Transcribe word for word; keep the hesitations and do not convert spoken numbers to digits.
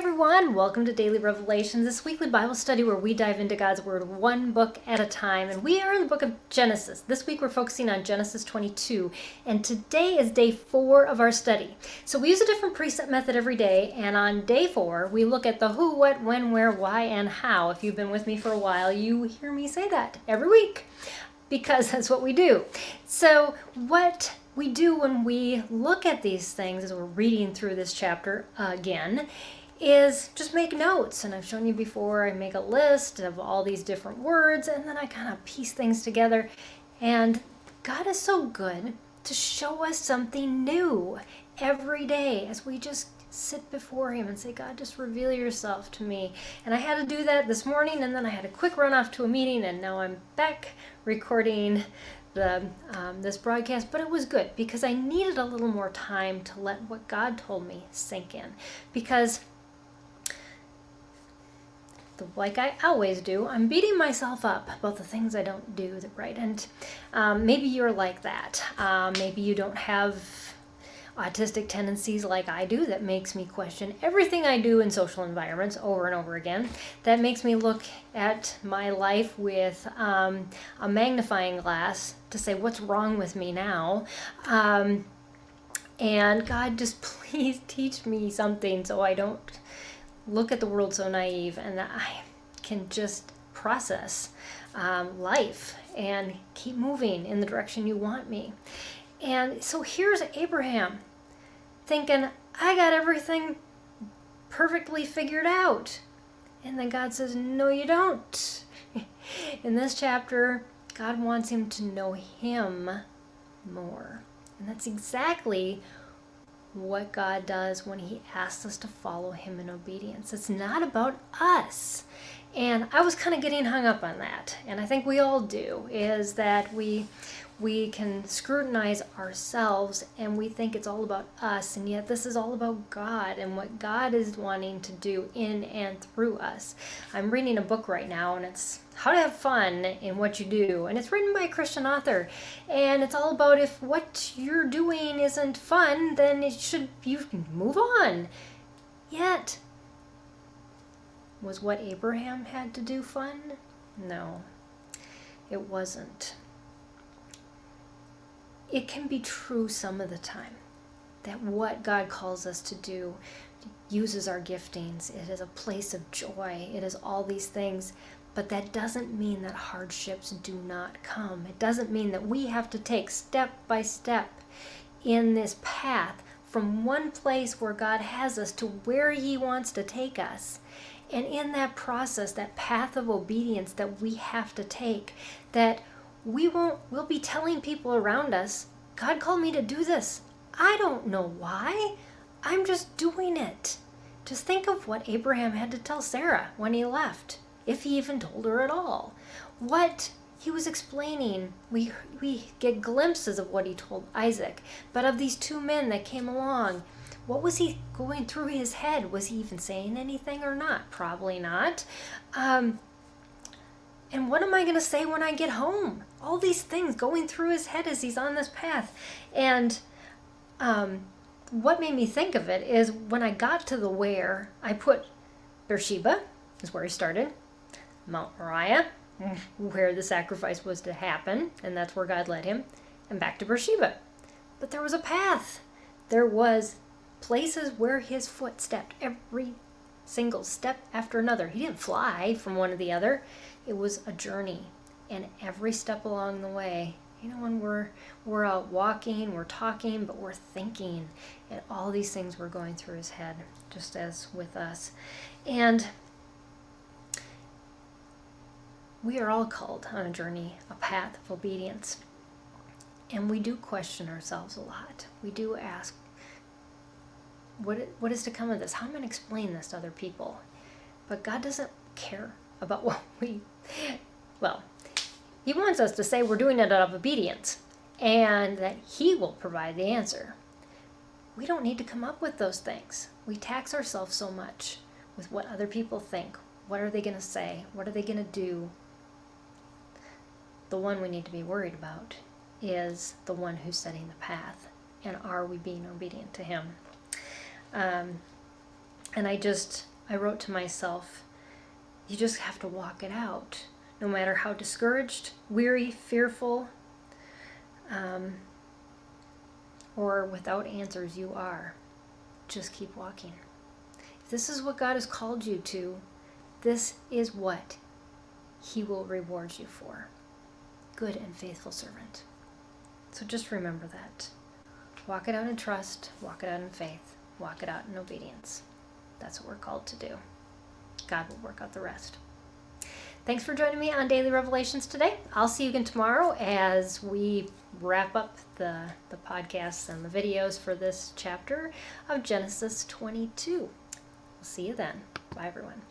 everyone, welcome to Daily Revelations, this weekly Bible study where we dive into God's Word one book at a time, and we are in the book of Genesis. This week we're focusing on Genesis twenty-two, and today is day four of our study. So we use a different precept method every day, and on day four we look at the who, what, when, where, why, and how. If you've been with me for a while, you hear me say that every week, because that's what we do. So what we do when we look at these things as we're reading through this chapter uh, again is just make notes. And I've shown you before, I make a list of all these different words, and then I kind of piece things together. And God is so good to show us something new every day as we just sit before Him and say, God, just reveal yourself to me. And I had to do that this morning, and then I had a quick run off to a meeting, and now I'm back recording the um, this broadcast, but it was good because I needed a little more time to let what God told me sink in, because like I always do, I'm beating myself up about the things I don't do right. And um, maybe you're like that. Uh, maybe you don't have autistic tendencies like I do that makes me question everything I do in social environments over and over again. That makes me look at my life with um, a magnifying glass to say, what's wrong with me now? Um, and God, just please teach me something so I don't look at the world so naive, and that I can just process um, life and keep moving in the direction you want me. And so here's Abraham thinking, I got everything perfectly figured out. And then God says, no, you don't. In this chapter, God wants him to know Him more. And that's exactly what God does when He asks us to follow Him in obedience. It's not about us. And I was kind of getting hung up on that, and I think we all do, is that we we can scrutinize ourselves and we think it's all about us, and yet this is all about God and what God is wanting to do in and through us. I'm reading a book right now, and it's How to Have Fun in What You Do, and it's written by a Christian author, and it's all about if what you're doing isn't fun, then it should you move on. Yet, was what Abraham had to do fun? No, it wasn't. It can be true some of the time that what God calls us to do uses our giftings. It is a place of joy. It is all these things. But that doesn't mean that hardships do not come. It doesn't mean that we have to take step by step in this path from one place where God has us to where He wants to take us. And in that process, that path of obedience that we have to take, that we won't, we'll be telling people around us, God called me to do this. I don't know why. I'm just doing it. Just think of what Abraham had to tell Sarah when he left, if he even told her at all. What he was explaining, we we get glimpses of what he told Isaac, but of these two men that came along, what was he going through his head? Was he even saying anything or not? Probably not. Um, and what am I going to say when I get home? All these things going through his head as he's on this path. And um, what made me think of it is when I got to the where, I put Beersheba, is where he started, Mount Moriah, where the sacrifice was to happen, and that's where God led him, and back to Beersheba. But there was a path. There was places where his foot stepped, every single step after another. He didn't fly from one to the other. It was a journey, and every step along the way, you know, when we're we're out walking, we're talking, but we're thinking, and all these things were going through his head, just as with us. And we are all called on a journey, a path of obedience, and we do question ourselves a lot. We do ask, What what is to come of this? How am I going to explain this to other people? But God doesn't care about what we, well, He wants us to say we're doing it out of obedience and that He will provide the answer. We don't need to come up with those things. We tax ourselves so much with what other people think. What are they going to say? What are they going to do? The one we need to be worried about is the one who's setting the path, and are we being obedient to Him? Um, and I just I wrote to myself, you just have to walk it out, no matter how discouraged, weary, fearful, um, or without answers you are. Just keep walking. If this is what God has called you to, this is what He will reward you for. Good and faithful servant. So just remember that. Walk it out in trust, walk it out in faith, walk it out in obedience. That's what we're called to do. God will work out the rest. Thanks for joining me on Daily Revelations today. I'll see you again tomorrow as we wrap up the, the podcasts and the videos for this chapter of Genesis twenty-two. We'll see you then. Bye, everyone.